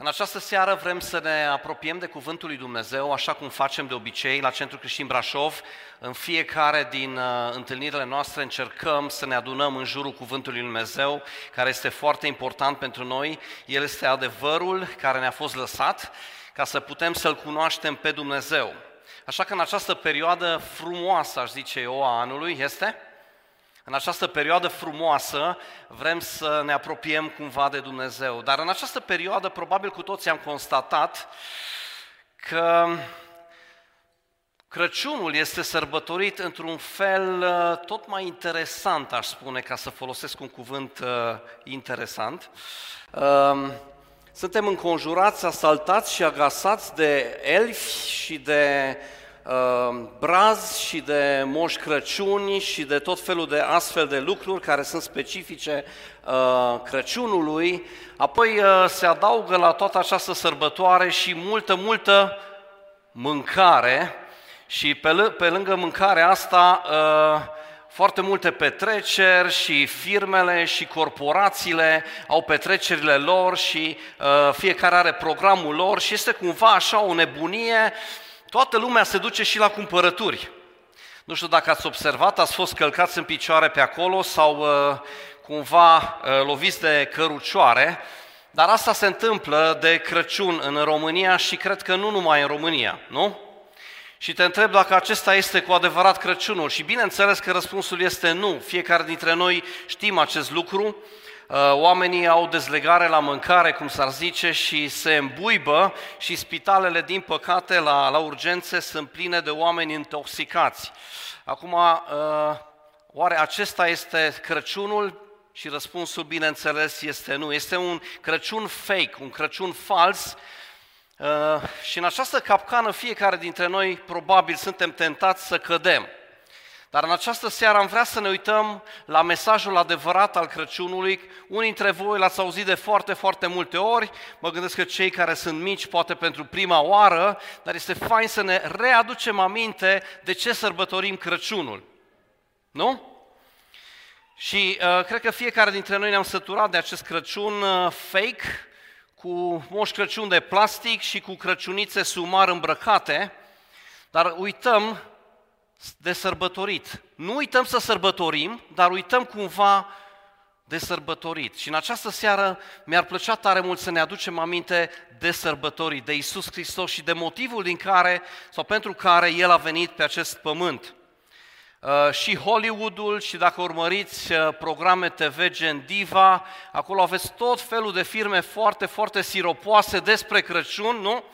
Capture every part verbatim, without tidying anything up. În această seară vrem să ne apropiem de Cuvântul lui Dumnezeu, așa cum facem de obicei la Centrul Creștin Brașov. În fiecare din uh, întâlnirile noastre încercăm să ne adunăm în jurul Cuvântului lui Dumnezeu, care este foarte important pentru noi. El este adevărul care ne-a fost lăsat ca să putem să-L cunoaștem pe Dumnezeu. Așa că în această perioadă frumoasă, aș zice eu, a anului este... În această perioadă frumoasă vrem să ne apropiem cumva de Dumnezeu. Dar în această perioadă probabil cu toții am constatat că Crăciunul este sărbătorit într-un fel tot mai interesant, aș spune, ca să folosesc un cuvânt uh, interesant. Uh, suntem înconjurați, asaltați și agasați de elfi și de... braz și de Moș Crăciuni și de tot felul de astfel de lucruri care sunt specifice uh, Crăciunului. Apoi uh, se adaugă la toată această sărbătoare și multă, multă mâncare și pe, l- pe lângă mâncarea asta uh, foarte multe petreceri și firmele și corporațiile au petrecerile lor și uh, fiecare are programul lor și este cumva așa o nebunie. Toată lumea se duce și la cumpărături. Nu știu dacă ați observat, ați fost călcați în picioare pe acolo sau uh, cumva uh, loviți de cărucioare, dar asta se întâmplă de Crăciun în România și cred că nu numai în România, nu? Și te întreb dacă acesta este cu adevărat Crăciunul și bineînțeles că răspunsul este nu. Fiecare dintre noi știm acest lucru. Oamenii au dezlegare la mâncare, cum s-ar zice, și se îmbuibă și spitalele, din păcate, la, la urgențe sunt pline de oameni intoxicați. Acum, oare acesta este Crăciunul? Și răspunsul, bineînțeles, este nu. Este un Crăciun fake, un Crăciun fals. Și în această capcană fiecare dintre noi probabil suntem tentați să cădem. Dar în această seară am vrea să ne uităm la mesajul adevărat al Crăciunului. Unii dintre voi l-ați auzit de foarte, foarte multe ori. Mă gândesc că cei care sunt mici, poate pentru prima oară, dar este fain să ne readucem aminte de ce sărbătorim Crăciunul. Nu? Și uh, cred că fiecare dintre noi ne-am săturat de acest Crăciun uh, fake, cu Moș Crăciun de plastic și cu crăciunițe sumar îmbrăcate, dar uităm de sărbătorit. Nu uităm să sărbătorim, dar uităm cumva de sărbătorit. Și în această seară mi-ar plăcea tare mult să ne aducem aminte de sărbătorit, de Iisus Hristos și de motivul din care sau pentru care El a venit pe acest pământ. Uh, și Hollywoodul, și dacă urmăriți uh, programe T V gen Diva, acolo aveți tot felul de filme foarte, foarte siropoase despre Crăciun, nu?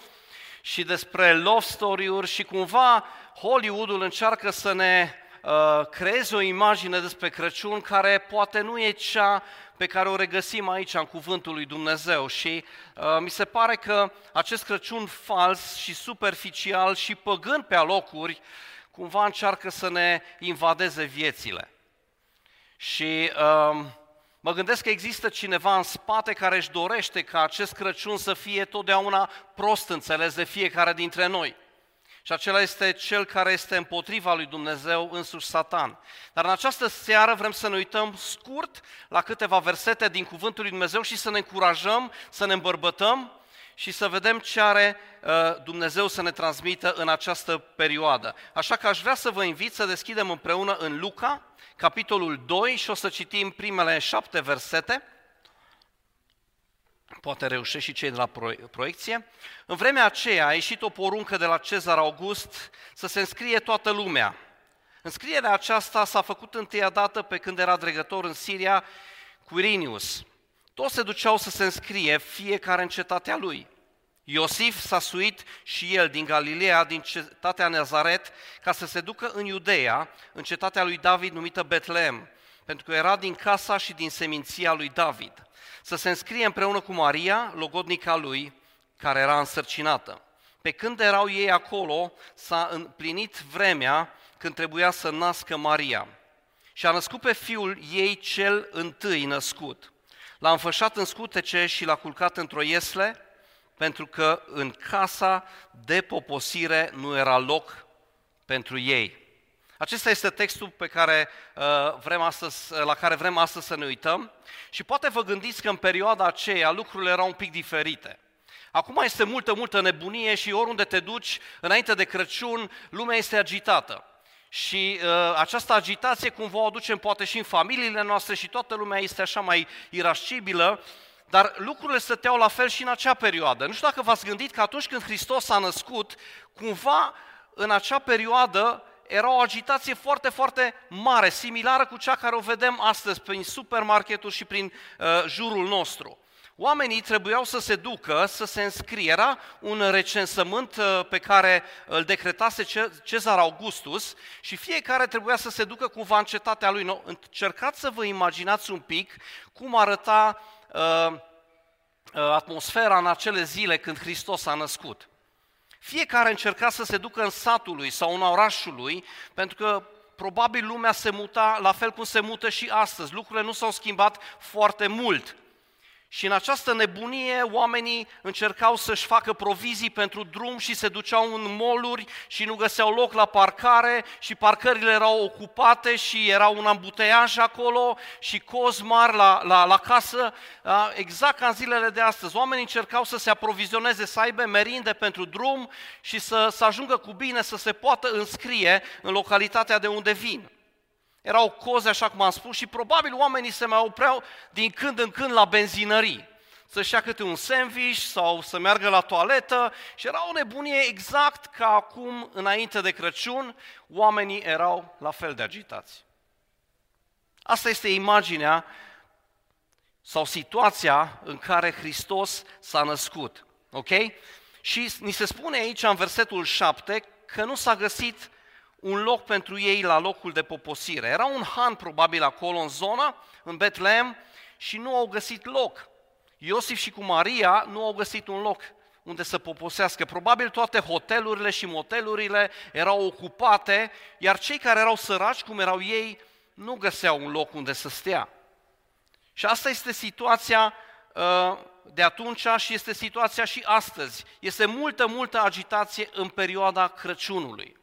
Și despre love story-uri și cumva Hollywoodul încearcă să ne uh, creeze o imagine despre Crăciun care poate nu e cea pe care o regăsim aici în Cuvântul lui Dumnezeu și uh, mi se pare că acest Crăciun fals și superficial și păgân pe alocuri cumva încearcă să ne invadeze viețile. Și uh, mă gândesc că există cineva în spate care își dorește ca acest Crăciun să fie totdeauna prost înțeles de fiecare dintre noi. Și acela este cel care este împotriva lui Dumnezeu, însuși Satan. Dar în această seară vrem să ne uităm scurt la câteva versete din Cuvântul lui Dumnezeu și să ne încurajăm, să ne îmbărbătăm și să vedem ce are uh, Dumnezeu să ne transmită în această perioadă. Așa că aș vrea să vă invit să deschidem împreună în Luca, capitolul doi, și o să citim primele șapte versete. Poate reușesc și cei de la proiecție. În vremea aceea a ieșit o poruncă de la Cezar August să se înscrie toată lumea. Înscrierea aceasta s-a făcut întâia dată pe când era dregător în Siria Quirinius. Toți se duceau să se înscrie, fiecare în cetatea lui. Iosif s-a suit și el din Galileea, din cetatea Nezaret, ca să se ducă în Iudeia, în cetatea lui David numită Betlem, pentru că era din casa și din seminția lui David, să se înscrie împreună cu Maria, logodnica lui, care era însărcinată. Pe când erau ei acolo, s-a împlinit vremea când trebuia să nască Maria. Și a născut pe fiul ei cel întâi născut. L-a înfășat în scutece și l-a culcat într-o iesle, pentru că în casa de poposire nu era loc pentru ei. Acesta este textul pe care, uh, vrem astăzi, la care vrem astăzi să ne uităm și poate vă gândiți că în perioada aceea lucrurile erau un pic diferite. Acum este multă, multă nebunie și oriunde te duci, înainte de Crăciun, lumea este agitată. Și uh, această agitație cumva o aducem poate și în familiile noastre și toată lumea este așa mai irascibilă, dar lucrurile stăteau la fel și în acea perioadă. Nu știu dacă v-ați gândit că atunci când Hristos s-a născut, cumva în acea perioadă era o agitație foarte, foarte mare, similară cu cea care o vedem astăzi prin supermarketuri și prin uh, jurul nostru. Oamenii trebuiau să se ducă, să se înscrie. Era un recensământ pe care îl decretase Cezar Augustus și fiecare trebuia să se ducă cumva în cetatea lui. Încercați să vă imaginați un pic cum arăta uh, atmosfera în acele zile când Hristos s-a născut. Fiecare încerca să se ducă în satul lui sau în orașul lui, pentru că probabil lumea se muta la fel cum se mută și astăzi. Lucrurile nu s-au schimbat foarte mult. Și în această nebunie oamenii încercau să-și facă provizii pentru drum și se duceau în mall-uri și nu găseau loc la parcare și parcările erau ocupate și era un ambuteiaj acolo și cozi mari la, la, la casă, exact ca în zilele de astăzi. Oamenii încercau să se aprovizioneze, să aibă merinde pentru drum și să, să ajungă cu bine, să se poată înscrie în localitatea de unde vin. Erau cozi, așa cum am spus, și probabil oamenii se mai opreau din când în când la benzinării, să-și ia câte un sandwich sau să meargă la toaletă și era o nebunie exact ca acum, înainte de Crăciun, oamenii erau la fel de agitați. Asta este imaginea sau situația în care Hristos s-a născut, ok? Și ni se spune aici, în versetul șapte, că nu s-a găsit un loc pentru ei la locul de poposire. Era un han probabil acolo în zonă, în Betlem, și nu au găsit loc. Iosif și cu Maria nu au găsit un loc unde să poposească. Probabil toate hotelurile și motelurile erau ocupate, iar cei care erau săraci, cum erau ei, nu găseau un loc unde să stea. Și asta este situația uh, de atunci și este situația și astăzi. Este multă, multă agitație în perioada Crăciunului.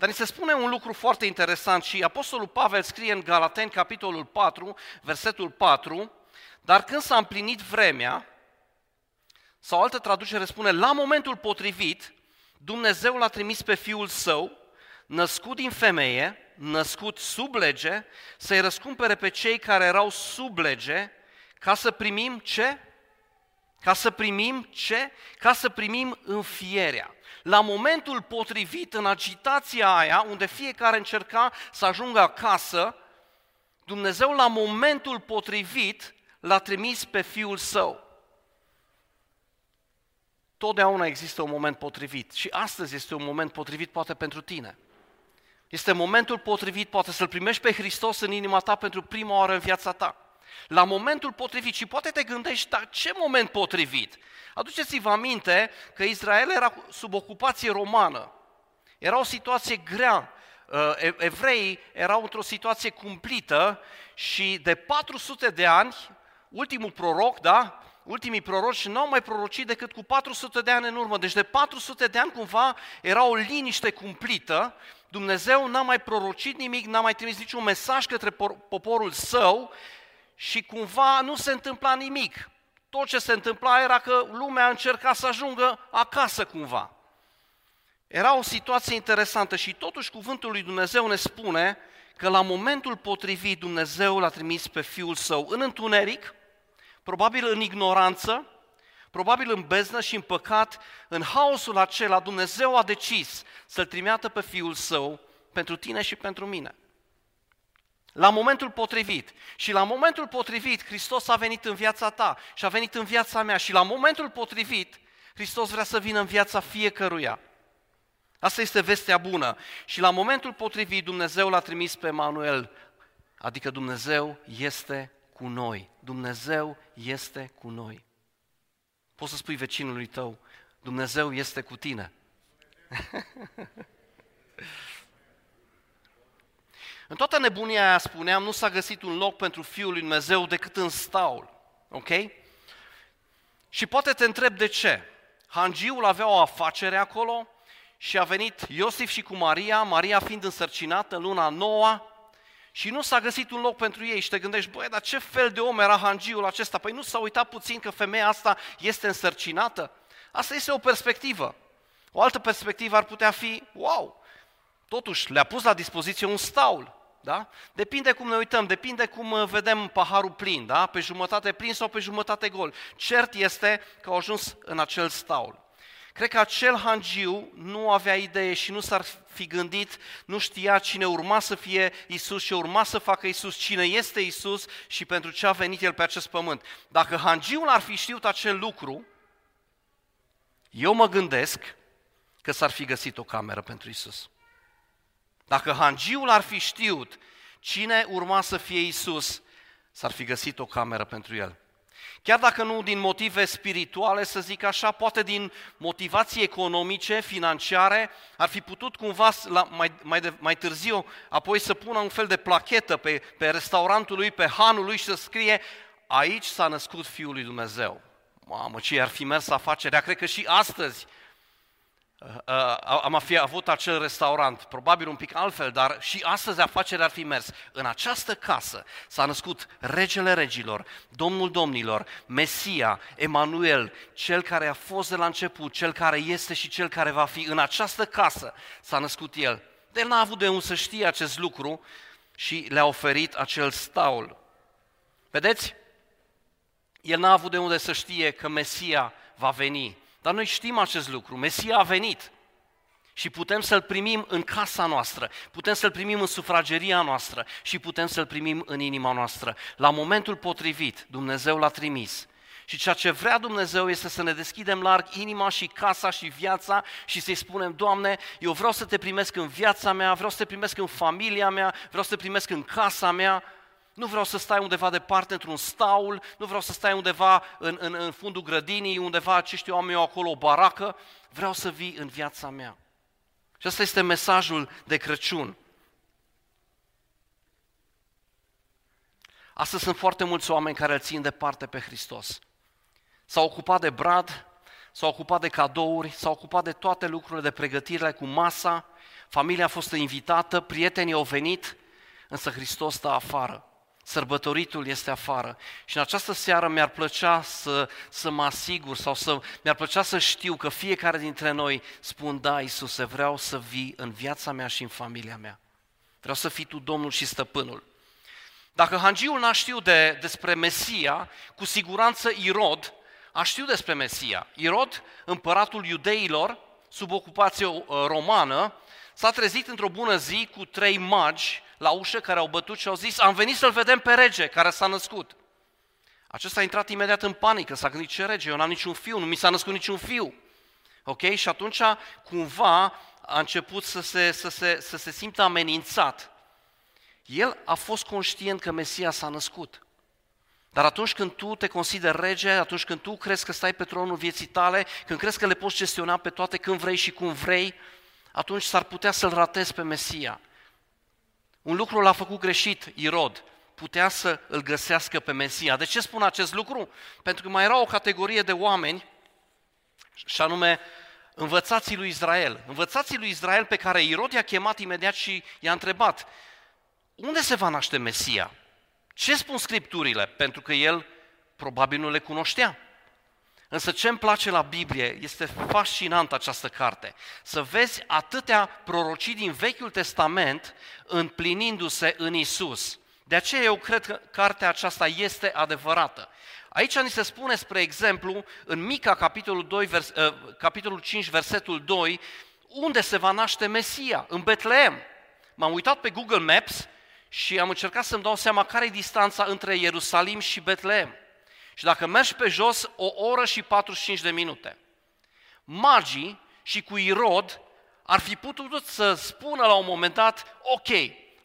Dar ni se spune un lucru foarte interesant și Apostolul Pavel scrie în Galateni, capitolul patru, versetul patru, dar când s-a împlinit vremea, sau altă traducere spune, la momentul potrivit, Dumnezeu l-a trimis pe Fiul Său, născut din femeie, născut sub lege, să-i răscumpere pe cei care erau sub lege, ca să primim ce? Ca să primim ce? Ca să primim înfierea. La momentul potrivit, în agitația aia, unde fiecare încerca să ajungă acasă, Dumnezeu la momentul potrivit l-a trimis pe Fiul Său. Totdeauna există un moment potrivit și astăzi este un moment potrivit poate pentru tine. Este momentul potrivit, poate să-L primești pe Hristos în inima ta pentru prima oară în viața ta. La momentul potrivit și poate te gândești, dar ce moment potrivit? Aduceți-vă aminte că Israel era sub ocupație romană, era o situație grea, evreii erau într-o situație cumplită și de patru sute de ani, ultimul proroc, da? Ultimii proroci n-au mai prorocit decât cu patru sute de ani în urmă, deci de patru sute de ani cumva era o liniște cumplită, Dumnezeu n-a mai prorocit nimic, n-a mai trimis niciun mesaj către poporul său, și cumva nu se întâmpla nimic. Tot ce se întâmpla era că lumea încerca să ajungă acasă cumva. Era o situație interesantă și totuși cuvântul lui Dumnezeu ne spune că la momentul potrivit Dumnezeu l-a trimis pe Fiul Său în întuneric, probabil în ignoranță, probabil în beznă și în păcat, în haosul acela Dumnezeu a decis să-L trimită pe Fiul Său pentru tine și pentru mine. La momentul potrivit. Și la momentul potrivit Hristos a venit în viața ta și a venit în viața mea. Și la momentul potrivit Hristos vrea să vină în viața fiecăruia. Asta este vestea bună. Și la momentul potrivit Dumnezeu l-a trimis pe Emanuel. Adică Dumnezeu este cu noi. Dumnezeu este cu noi. Poți să spui vecinului tău, Dumnezeu este cu tine. În toată nebunia aia, spuneam, nu s-a găsit un loc pentru Fiul lui Dumnezeu decât în staul, ok? Și poate te întreb de ce. Hangiul avea o afacere acolo și a venit Iosif și cu Maria, Maria fiind însărcinată în luna noua și nu s-a găsit un loc pentru ei. Și te gândești, băi, dar ce fel de om era hangiul acesta? Păi nu s-a uitat puțin că femeia asta este însărcinată? Asta este o perspectivă. O altă perspectivă ar putea fi, wow, totuși le-a pus la dispoziție un staul. Da? Depinde cum ne uităm, depinde cum vedem paharul plin, da? Pe jumătate plin sau pe jumătate gol. Cert este că au ajuns în acel staul. Cred că acel hangiu nu avea idee și nu s-ar fi gândit, nu știa cine urma să fie Iisus și urma să facă Iisus, cine este Iisus și pentru ce a venit El pe acest pământ. Dacă hangiul ar fi știut acel lucru, eu mă gândesc că s-ar fi găsit o cameră pentru Iisus. Dacă hangiul ar fi știut cine urma să fie Iisus, s-ar fi găsit o cameră pentru el. Chiar dacă nu din motive spirituale, să zic așa, poate din motivații economice, financiare, ar fi putut cumva la, mai, mai, de, mai târziu apoi să pună un fel de plachetă pe, pe restaurantul lui, pe hanul lui și să scrie aici s-a născut Fiul lui Dumnezeu. Mamă, ce ar fi mers afacerea, cred că și astăzi am fi avut acel restaurant, probabil un pic altfel, dar și astăzi afacerea ar fi mers. În această casă s-a născut Regele Regilor, Domnul Domnilor, Mesia, Emanuel, Cel care a fost de la început, Cel care este și Cel care va fi. În această casă s-a născut El. El n-a avut de unde să știe acest lucru și le-a oferit acel staul. Vedeți? El n-a avut de unde să știe că Mesia va veni. Dar noi știm acest lucru, Mesia a venit și putem să-L primim în casa noastră, putem să-L primim în sufrageria noastră și putem să-L primim în inima noastră. La momentul potrivit, Dumnezeu L-a trimis și ceea ce vrea Dumnezeu este să ne deschidem larg inima și casa și viața și să-I spunem, Doamne, eu vreau să Te primesc în viața mea, vreau să Te primesc în familia mea, vreau să Te primesc în casa mea. Nu vreau să stai undeva departe într-un staul, nu vreau să stai undeva în, în, în fundul grădinii, undeva, ce știu, am eu acolo o baracă, vreau să vii în viața mea. Și asta este mesajul de Crăciun. Astăzi sunt foarte mulți oameni care îl țin departe pe Hristos. S-au ocupat de brad, s-au ocupat de cadouri, s-au ocupat de toate lucrurile, de pregătirile cu masa, familia a fost invitată, prietenii au venit, însă Hristos stă afară. Sărbătoritul este afară și în această seară mi-ar plăcea să, să mă asigur sau să, mi-ar plăcea să știu că fiecare dintre noi spun, da, Iisuse, vreau să vii în viața mea și în familia mea. Vreau să fii Tu Domnul și Stăpânul. Dacă hangiul n-a știut de, despre Mesia, cu siguranță Irod a știut despre Mesia. Irod, împăratul iudeilor, sub ocupație romană, s-a trezit într-o bună zi cu trei magi la ușă care au bătut și au zis, am venit să-l vedem pe rege care s-a născut. Acesta a intrat imediat în panică, s-a gândit, ce rege, eu n-am niciun fiu, nu mi s-a născut niciun fiu. Ok? Și atunci cumva a început să se, să se, să se simtă amenințat. El a fost conștient că Mesia s-a născut. Dar atunci când tu te consideri rege, atunci când tu crezi că stai pe tronul vieții tale, când crezi că le poți gestiona pe toate când vrei și cum vrei, atunci s-ar putea să-l ratezi pe Mesia. Un lucru l-a făcut greșit Irod, putea să îl găsească pe Mesia. De ce spun acest lucru? Pentru că mai era o categorie de oameni, și anume învățații lui Israel. Învățații lui Israel pe care Irod i-a chemat imediat și i-a întrebat, unde se va naște Mesia? Ce spun Scripturile? Pentru că el probabil nu le cunoștea. Însă ce îmi place la Biblie, este fascinantă această carte, să vezi atâtea prorocii din Vechiul Testament împlinindu-se în Iisus. De aceea eu cred că cartea aceasta este adevărată. Aici ni se spune, spre exemplu, în Mica, capitolul, doi, vers, uh, capitolul cinci, versetul doi, unde se va naște Mesia, în Betlem. M-am uitat pe Google Maps și am încercat să-mi dau seama care e distanța între Ierusalim și Betlem. Și dacă mergi pe jos, o oră și patruzeci și cinci de minute. Magii și cu Irod ar fi putut să spună la un moment dat, ok,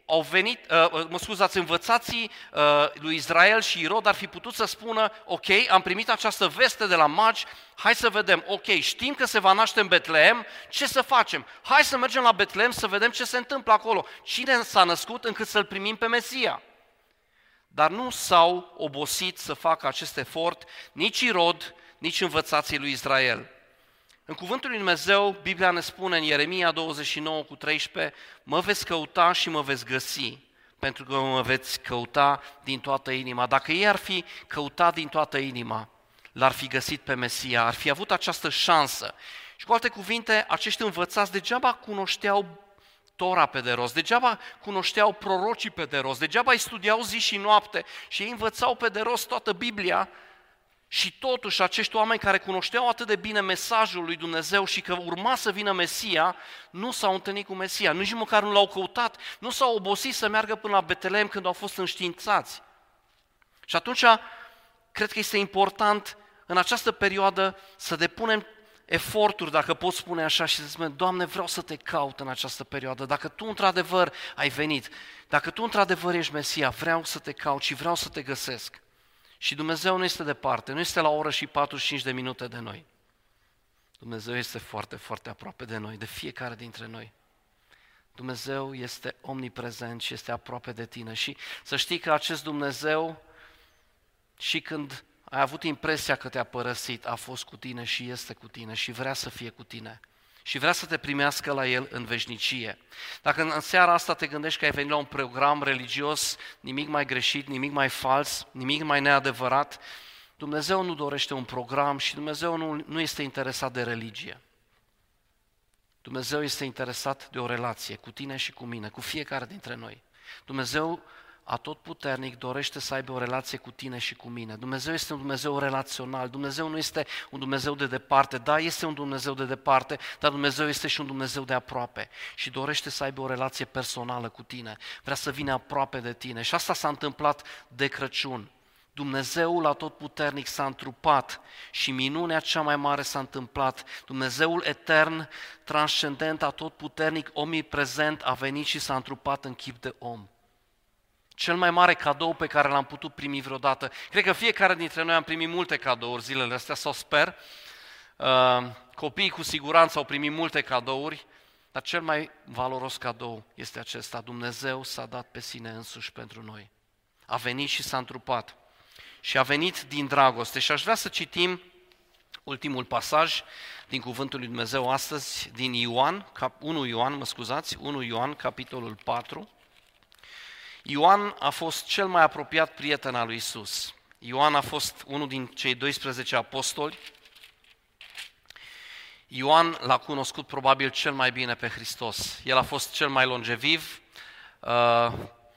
au venit, uh, mă scuzați, învățații uh, lui Israel și Irod ar fi putut să spună, ok, am primit această veste de la magi, hai să vedem, ok, știm că se va naște în Betlehem, ce să facem? Hai să mergem la Betlehem să vedem ce se întâmplă acolo. Cine s-a născut încât să-L primim pe Mesia? Dar nu s-au obosit să facă acest efort nici Irod, nici învățații lui Israel. În cuvântul lui Dumnezeu, Biblia ne spune în Ieremia douăzeci și nouă cu treisprezece, mă veți căuta și mă veți găsi, pentru că mă veți căuta din toată inima. Dacă ei ar fi căutat din toată inima, l-ar fi găsit pe Mesia, ar fi avut această șansă. Și cu alte cuvinte, acești învățați degeaba cunoșteau Tora pe de rost, degeaba cunoșteau prorocii pe de rost, degeaba îi studiau zi și noapte și ei învățau pe de rost toată Biblia. Și totuși acești oameni care cunoșteau atât de bine mesajul lui Dumnezeu și că urma să vină Mesia, nu s-au întâlnit cu Mesia, nici măcar nu l-au căutat, nu s-au obosit să meargă până la Betlem când au fost înștiințați. Și atunci, cred că este important în această perioadă să depunem eforturi, dacă pot spune așa, și să spunem: Doamne, vreau să te caut în această perioadă, dacă Tu într-adevăr ai venit, dacă Tu într-adevăr ești Mesia, vreau să te caut și vreau să te găsesc. Și Dumnezeu nu este departe, nu este la o oră și patruzeci și cinci de minute de noi. Dumnezeu este foarte, foarte aproape de noi, de fiecare dintre noi. Dumnezeu este omniprezent și este aproape de tine. Și să știi că acest Dumnezeu, și când ai avut impresia că te-a părăsit, a fost cu tine și este cu tine și vrea să fie cu tine. Și vrea să te primească la El în veșnicie. Dacă în seara asta te gândești că ai venit la un program religios, nimic mai greșit, nimic mai fals, nimic mai neadevărat, Dumnezeu nu dorește un program și Dumnezeu nu, nu este interesat de religie. Dumnezeu este interesat de o relație cu tine și cu mine, cu fiecare dintre noi. Dumnezeu Atotputernic dorește să aibă o relație cu tine și cu mine. Dumnezeu este un Dumnezeu relațional, Dumnezeu nu este un Dumnezeu de departe, da, este un Dumnezeu de departe, dar Dumnezeu este și un Dumnezeu de aproape și dorește să aibă o relație personală cu tine, vrea să vină aproape de tine și asta s-a întâmplat de Crăciun. Dumnezeul Atotputernic s-a întrupat și minunea cea mai mare s-a întâmplat. Dumnezeul etern, transcendent, atotputernic, omniprezent a venit și s-a întrupat în chip de om. Cel mai mare cadou pe care l-am putut primi vreodată. Cred că fiecare dintre noi am primit multe cadouri zilele astea, sau sper. Copiii cu siguranță au primit multe cadouri, dar cel mai valoros cadou este acesta. Dumnezeu s-a dat pe sine însuși pentru noi. A venit și s-a întrupat. Și a venit din dragoste. Și aș vrea să citim ultimul pasaj din Cuvântul lui Dumnezeu astăzi, din Ioan, unu Ioan, mă scuzați, unu Ioan, capitolul patru. Ioan a fost cel mai apropiat prieten al lui Iisus. Ioan a fost unul din cei doisprezece apostoli. Ioan l-a cunoscut probabil cel mai bine pe Hristos. El a fost cel mai longeviv.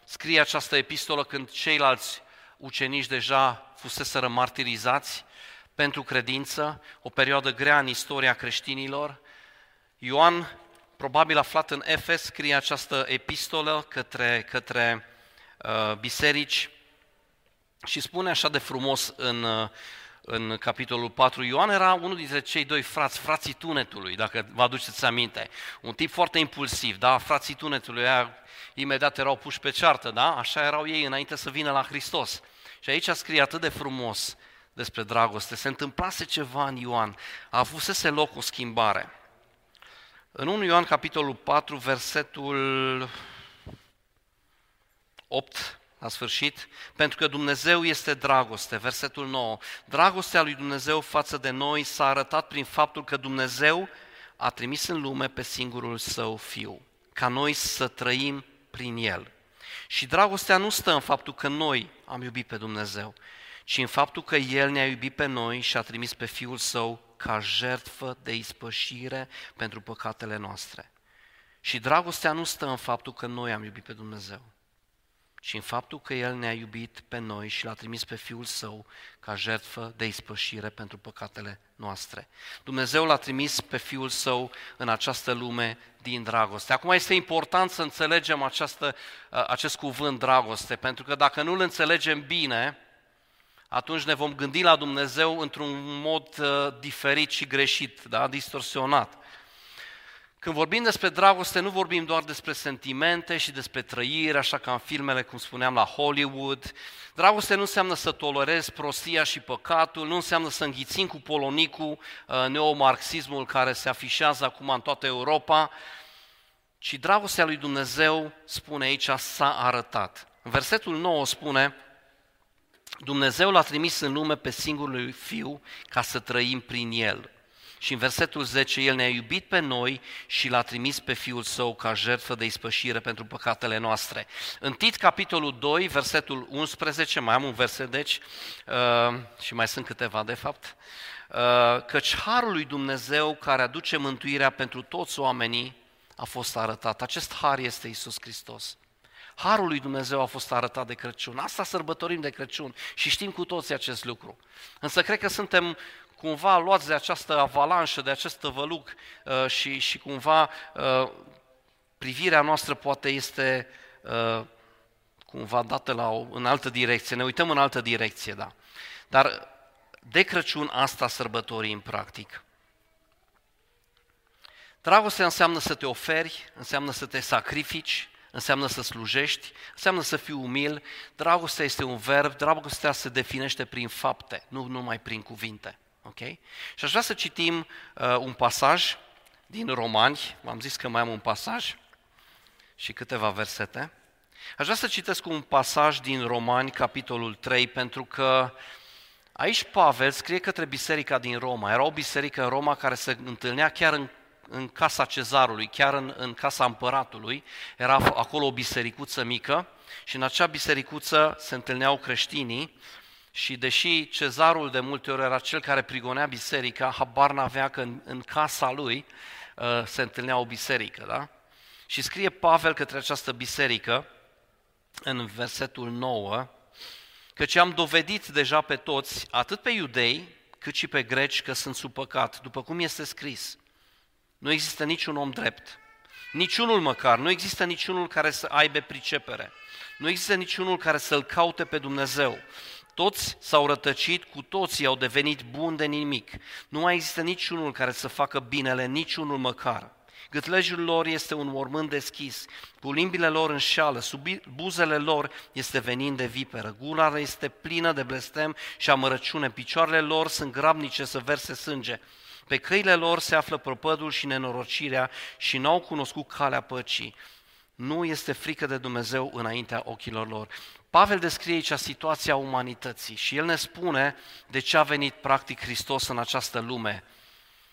Scrie această epistolă când ceilalți ucenici deja fuseseră martirizați pentru credință, o perioadă grea în istoria creștinilor. Ioan, probabil aflat în Efes, scrie această epistolă către, către biserici și spune așa de frumos în, în capitolul patru. Ioan era unul dintre cei doi frați, frații Tunetului, dacă vă aduceți aminte. Un tip foarte impulsiv, da? Frații Tunetului, aia, imediat erau puși pe ceartă, da? Așa erau ei înainte să vină la Hristos. Și aici scrie atât de frumos despre dragoste. Se întâmplase ceva în Ioan, avusese loc o schimbare. În unu Ioan, capitolul patru, versetul opt, la sfârșit, pentru că Dumnezeu este dragoste, versetul nouă. Dragostea lui Dumnezeu față de noi s-a arătat prin faptul că Dumnezeu a trimis în lume pe singurul Său Fiu, ca noi să trăim prin El. Și dragostea nu stă în faptul că noi am iubit pe Dumnezeu, ci în faptul că El ne-a iubit pe noi și a trimis pe Fiul Său ca jertfă de ispășire pentru păcatele noastre. Și dragostea nu stă în faptul că noi am iubit pe Dumnezeu, ci în faptul că El ne-a iubit pe noi și L-a trimis pe Fiul Său ca jertfă de ispășire pentru păcatele noastre. Dumnezeu L-a trimis pe Fiul Său în această lume din dragoste. Acum este important să înțelegem această, acest cuvânt dragoste, pentru că dacă nu îl înțelegem bine, atunci ne vom gândi la Dumnezeu într-un mod uh, diferit și greșit, da? Distorsionat. Când vorbim despre dragoste, nu vorbim doar despre sentimente și despre trăire, așa ca în filmele, cum spuneam, la Hollywood. Dragoste nu înseamnă să tolerezi prostia și păcatul, nu înseamnă să înghițim cu polonicul uh, neomarxismul care se afișează acum în toată Europa, ci dragostea lui Dumnezeu, spune aici, s-a arătat. În versetul nouă spune: Dumnezeu L-a trimis în lume pe singurul Fiu ca să trăim prin El. Și în versetul zece, El ne-a iubit pe noi și L-a trimis pe Fiul Său ca jertfă de ispășire pentru păcatele noastre. În Tit, capitolul doi, versetul unsprezece, mai am un verset, deci, și mai sunt câteva, de fapt, căci harul lui Dumnezeu care aduce mântuirea pentru toți oamenii a fost arătat. Acest har este Iisus Hristos. Harul lui Dumnezeu a fost arătat de Crăciun. Asta sărbătorim de Crăciun și știm cu toții acest lucru. Însă cred că suntem cumva luați de această avalanșă, de acest tăvăluc și, și cumva privirea noastră poate este cumva dată la o, în altă direcție. Ne uităm în altă direcție, da. Dar de Crăciun asta sărbătorim practic. Dragostea înseamnă să te oferi, înseamnă să te sacrifici, înseamnă să slujești, înseamnă să fii umil. Dragostea este un verb, dragostea se definește prin fapte, nu numai prin cuvinte. Okay? Și aș vrea să citim uh, un pasaj din Romani, v-am zis că mai am un pasaj și câteva versete. Aș vrea să citesc un pasaj din Romani, capitolul trei, pentru că aici Pavel scrie către biserica din Roma. Era o biserică în Roma care se întâlnea chiar în în casa cezarului, chiar în, în casa împăratului, era acolo o bisericuță mică și în acea bisericuță se întâlneau creștinii și deși cezarul de multe ori era cel care prigonea biserica, habar n-avea că în, în casa lui uh, se întâlnea o biserică. Da? Și scrie Pavel către această biserică în versetul nouă, căci am dovedit deja pe toți, atât pe iudei cât și pe greci, că sunt sub păcat, după cum este scris. Nu există niciun om drept, niciunul măcar, nu există niciunul care să aibă pricepere, nu există niciunul care să-L caute pe Dumnezeu. Toți s-au rătăcit, cu toții au devenit buni de nimic, nu mai există niciunul care să facă binele, niciunul măcar. Gâtlejul lor este un mormânt deschis, cu limbile lor înșeală, sub buzele lor este venin de viperă, gura lor este plină de blestem și amărăciune, picioarele lor sunt grabnice să verse sânge. Pe căile lor se află prăpădul și nenorocirea și n-au cunoscut calea păcii. Nu este frică de Dumnezeu înaintea ochilor lor. Pavel descrie aici situația umanității și el ne spune de ce a venit practic Hristos în această lume.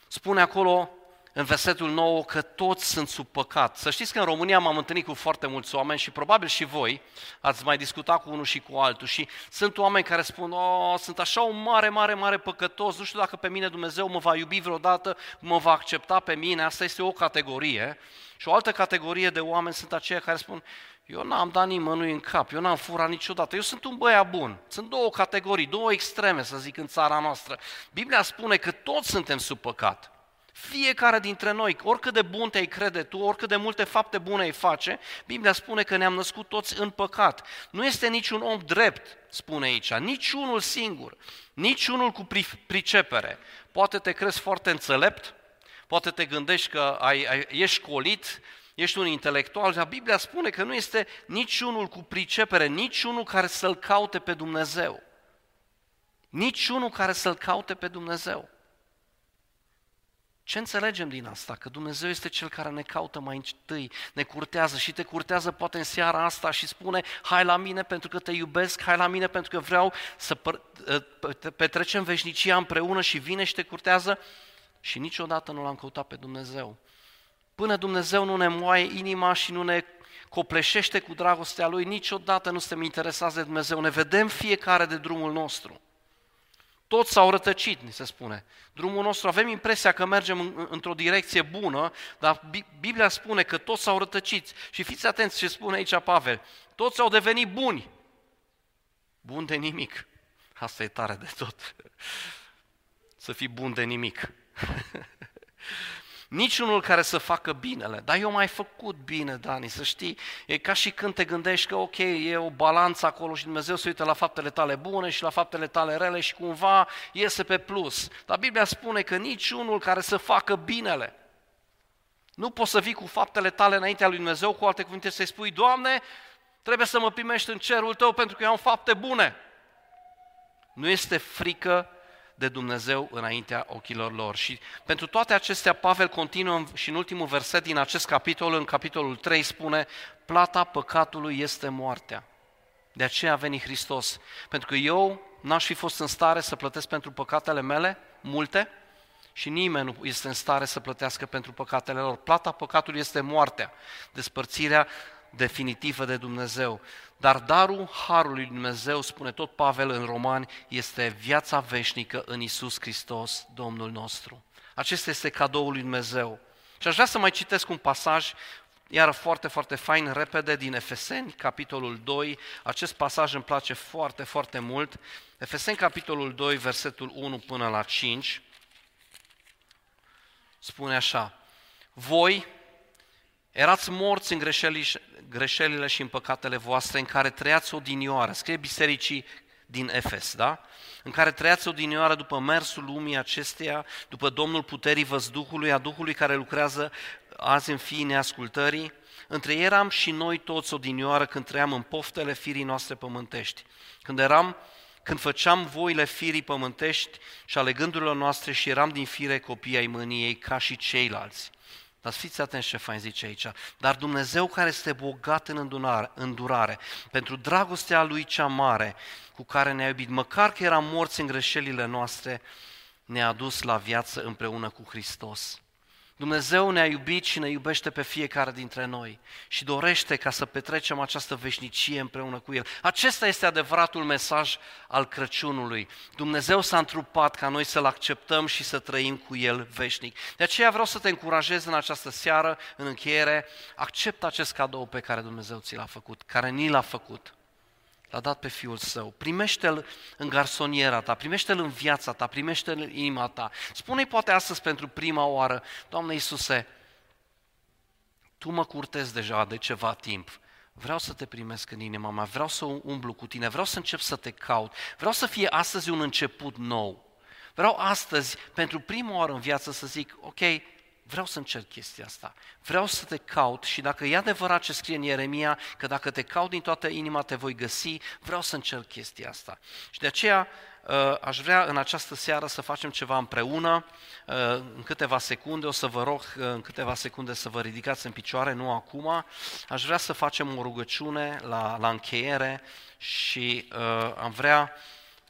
Spune acolo în versetul nouă că toți sunt sub păcat. Să știți că în România m-am întâlnit cu foarte mulți oameni și probabil și voi ați mai discutat cu unul și cu altul și sunt oameni care spun, o, sunt așa un mare, mare, mare păcătos, nu știu dacă pe mine Dumnezeu mă va iubi vreodată, mă va accepta pe mine, asta este o categorie. Și o altă categorie de oameni sunt aceia care spun, eu n-am dat nimănui în cap, eu n-am furat niciodată, eu sunt un băiat bun. Sunt două categorii, două extreme, să zic, în țara noastră. Biblia spune că toți suntem sub păcat. Fiecare dintre noi, oricât de bun te-ai crede tu, oricât de multe fapte bune ai face, Biblia spune că ne-am născut toți în păcat. Nu este niciun om drept, spune aici, niciunul singur, niciunul cu pricepere. Poate te crezi foarte înțelept, poate te gândești că ai, ai, ești școlit, ești un intelectual, dar Biblia spune că nu este niciunul cu pricepere, niciunul care să-L caute pe Dumnezeu. Niciunul care să-L caute pe Dumnezeu. Ce înțelegem din asta? Că Dumnezeu este Cel care ne caută mai întâi, ne curtează și te curtează poate în seara asta și spune hai la mine pentru că te iubesc, hai la mine pentru că vreau să petrecem veșnicia împreună și vine și te curtează și niciodată nu L-am căutat pe Dumnezeu. Până Dumnezeu nu ne moaie inima și nu ne copleșește cu dragostea Lui, niciodată nu suntem interesați de Dumnezeu, ne vedem fiecare de drumul nostru. Toți s-au rătăcit, ni se spune. Drumul nostru, avem impresia că mergem într-o direcție bună, dar Biblia spune că toți s-au rătăcit. Și fiți atenți ce spune aici Pavel. Toți au devenit buni. Bun de nimic. Asta e tare de tot. Să fii bun de nimic. Niciunul care să facă binele. Dar eu mai făcut bine, Dani, să știi. E ca și când te gândești că, ok, e o balanță acolo și Dumnezeu se uită la faptele tale bune și la faptele tale rele și cumva iese pe plus. Dar Biblia spune că niciunul care să facă binele. Nu poți să vii cu faptele tale înaintea lui Dumnezeu, cu alte cuvinte să-i spui, Doamne, trebuie să mă primești în cerul Tău pentru că eu am fapte bune. Nu este frică de Dumnezeu înaintea ochilor lor. Și pentru toate acestea, Pavel continuă și în ultimul verset din acest capitol, în capitolul trei, spune plata păcatului este moartea. De aceea a venit Hristos. Pentru că eu n-aș fi fost în stare să plătesc pentru păcatele mele multe și nimeni nu este în stare să plătească pentru păcatele lor. Plata păcatului este moartea, despărțirea definitivă de Dumnezeu. Dar darul harului lui Dumnezeu, spune tot Pavel în Romani, este viața veșnică în Iisus Hristos, Domnul nostru. Acesta este cadoul lui Dumnezeu. Și aș vrea să mai citesc un pasaj, iar foarte, foarte fain, repede, din Efeseni, capitolul doi. Acest pasaj îmi place foarte, foarte mult. Efeseni, capitolul doi, versetul unu până la cinci, spune așa: voi erați morți în greșelile și în păcatele voastre în care trăiați odinioară, scrie bisericii din Efes, da? În care trăiați odinioară după mersul lumii acesteia, după domnul puterii văzduhului, a duhului care lucrează azi în fiii neascultării. Între ei eram și noi toți odinioară când trăiam în poftele firii noastre pământești, când eram, când făceam voile firii pământești și ale gândurilor noastre și eram din fire copii ai mâniei ca și ceilalți. Dar fiți atenți ce fain zice aici. Dar Dumnezeu, care este bogat în îndurare, îndurare, pentru dragostea Lui cea mare cu care ne-a iubit, măcar că eram morți în greșelile noastre, ne-a dus la viață împreună cu Hristos. Dumnezeu ne-a iubit și ne iubește pe fiecare dintre noi și dorește ca să petrecem această veșnicie împreună cu El. Acesta este adevăratul mesaj al Crăciunului. Dumnezeu s-a întrupat ca noi să-L acceptăm și să trăim cu El veșnic. De aceea vreau să te încurajez în această seară, în încheiere, acceptă acest cadou pe care Dumnezeu ți l-a făcut, care ni l-a făcut. L-a dat pe Fiul Său. Primește-L în garsoniera ta, primește-L în viața ta, primește-L în inima ta. Spune-i poate astăzi pentru prima oară: Doamne Iisuse, Tu mă curtezi deja de ceva timp, vreau să Te primesc în inima mea, vreau să umblu cu Tine, vreau să încep să Te caut, vreau să fie astăzi un început nou, vreau astăzi pentru prima oară în viață să zic: ok, vreau să încerc chestia asta, vreau să Te caut. Și dacă e adevărat ce scrie în Ieremia, că dacă Te caut din toată inima Te voi găsi, vreau să încerc chestia asta. Și de aceea aș vrea în această seară să facem ceva împreună. În câteva secunde, o să vă rog în câteva secunde să vă ridicați în picioare, nu acum. Aș vrea să facem o rugăciune la, la încheiere și am vrea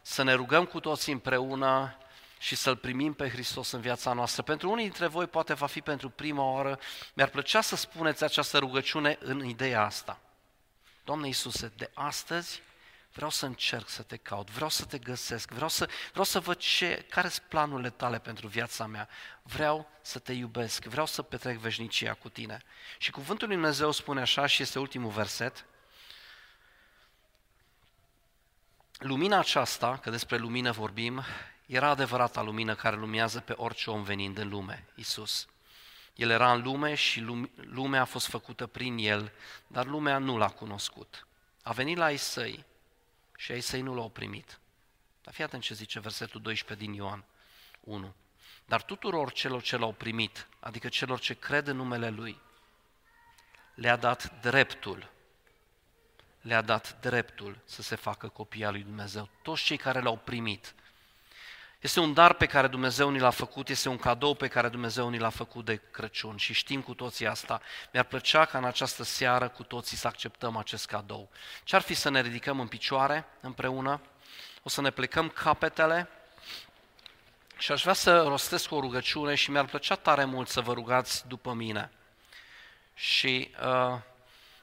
să ne rugăm cu toții împreună și să-L primim pe Hristos în viața noastră. Pentru unii dintre voi poate va fi pentru prima oară. Mi-ar plăcea să spuneți această rugăciune în ideea asta: Doamne Iisuse, de astăzi vreau să încerc să Te caut, vreau să Te găsesc, vreau să, vreau să văd ce, care sunt planurile Tale pentru viața mea, vreau să Te iubesc, vreau să petrec veșnicia cu Tine. Și cuvântul lui Dumnezeu spune așa, și este ultimul verset: lumina aceasta, că despre lumină vorbim, era adevărata lumină care luminează pe orice om venind în lume, Iisus. El era în lume și lumea a fost făcută prin El, dar lumea nu L-a cunoscut. A venit la ei săi și ei săi nu L-au primit. Dar fii atent ce zice versetul doisprezece din Ioan unu. Dar tuturor celor ce L-au primit, adică celor ce cred în numele Lui, le-a dat dreptul, le-a dat dreptul să se facă copii al lui Dumnezeu. Toți cei care L-au primit. Este un dar pe care Dumnezeu ni l-a făcut, este un cadou pe care Dumnezeu ni l-a făcut de Crăciun și știm cu toții asta. Mi-ar plăcea ca în această seară cu toții să acceptăm acest cadou. Ce-ar fi să ne ridicăm în picioare împreună, o să ne plecăm capetele și aș vrea să rostesc o rugăciune și mi-ar plăcea tare mult să vă rugați după mine. Și uh,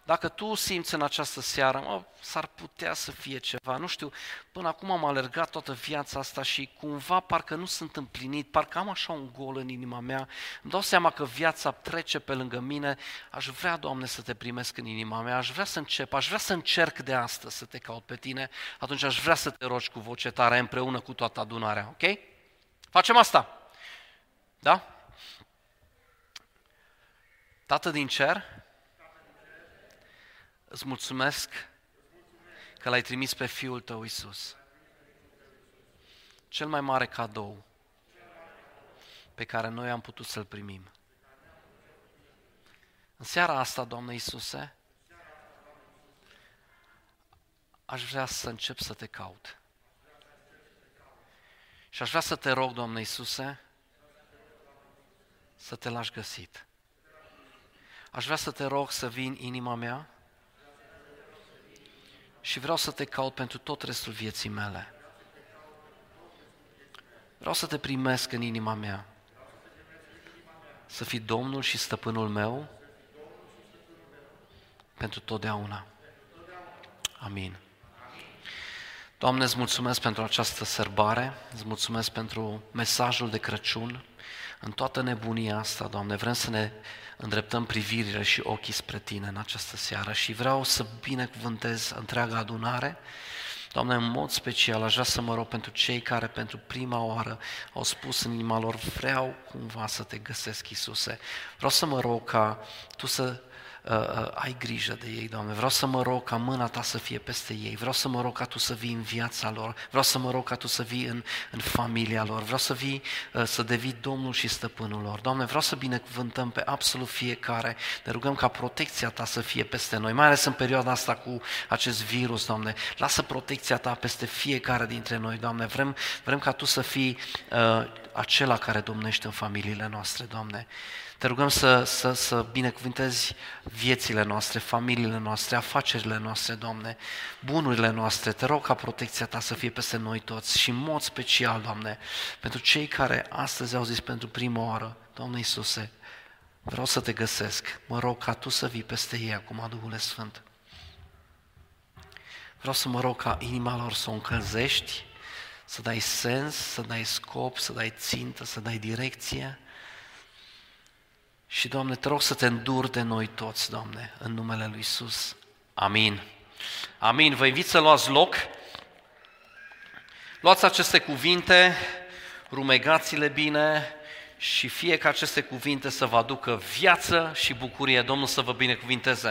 dacă tu simți în această seară, mă, s-ar putea să fie ceva, nu știu, până acum am alergat toată viața asta și cumva parcă nu sunt împlinit, parcă am așa un gol în inima mea, îmi dau seama că viața trece pe lângă mine, aș vrea, Doamne, să Te primesc în inima mea, aș vrea să încep, aș vrea să încerc de astăzi să Te caut pe Tine, atunci aș vrea să te rogi cu voce tare împreună cu toată adunarea, ok? Facem asta, da? Tată din cer, îți mulțumesc că L-ai trimis pe Fiul Tău, Iisus. Cel mai mare cadou pe care noi am putut să-L primim. În seara asta, Doamne Iisuse, aș vrea să încep să Te caut. Și aș vrea să Te rog, Doamne Iisuse, să Te lași găsit. Aș vrea să Te rog să vii în inima mea și vreau să Te caut pentru tot restul vieții mele. Vreau să Te primesc în inima mea. să fii Domnul și Stăpânul meu pentru totdeauna. Amin. Doamne, îți mulțumesc pentru această sărbare, îți mulțumesc pentru mesajul de Crăciun. În toată nebunia asta, Doamne, vrem să ne îndreptăm privirile și ochii spre Tine în această seară și vreau să binecuvântez întreaga adunare. Doamne, în mod special aș vrea să mă rog pentru cei care pentru prima oară au spus în inima lor, vreau cumva să Te găsesc, Iisuse. Vreau să mă rog ca Tu să uh, uh, ai grijă de ei, Doamne. Vreau să mă rog ca mâna Ta să fie peste ei. Vreau să mă rog ca Tu să vii în viața lor. Vreau să mă rog ca Tu să vii în, în familia lor. Vreau să vii, uh, să devii Domnul și Stăpânul lor. Doamne, vreau să binecuvântăm pe absolut fiecare. Ne rugăm ca protecția Ta să fie peste noi, mai ales în perioada asta cu acest virus, Doamne. Lasă protecția Ta peste fiecare dintre noi, Doamne. Vrem, vrem ca Tu să fii uh, acela care domnește în familiile noastre, Doamne. Te rugăm să, să, să binecuvântezi viețile noastre, familiile noastre, afacerile noastre, Doamne, bunurile noastre. Te rog ca protecția Ta să fie peste noi toți și în mod special, Doamne, pentru cei care astăzi au zis pentru prima oară, Doamne Iisuse, vreau să Te găsesc, mă rog ca Tu să vii peste ei acum, Duhule Sfânt. Vreau să mă rog ca inima lor să o încălzești, să dai sens, să dai scop, să dai țintă, să dai direcție. Și, Doamne, Te rog să Te înduri de noi toți, Doamne, în numele Lui Iisus. Amin. Amin. Vă invit să luați loc. Luați aceste cuvinte, rumegați-le bine și fie ca aceste cuvinte să vă aducă viață și bucurie. Domnul să vă binecuvinteze.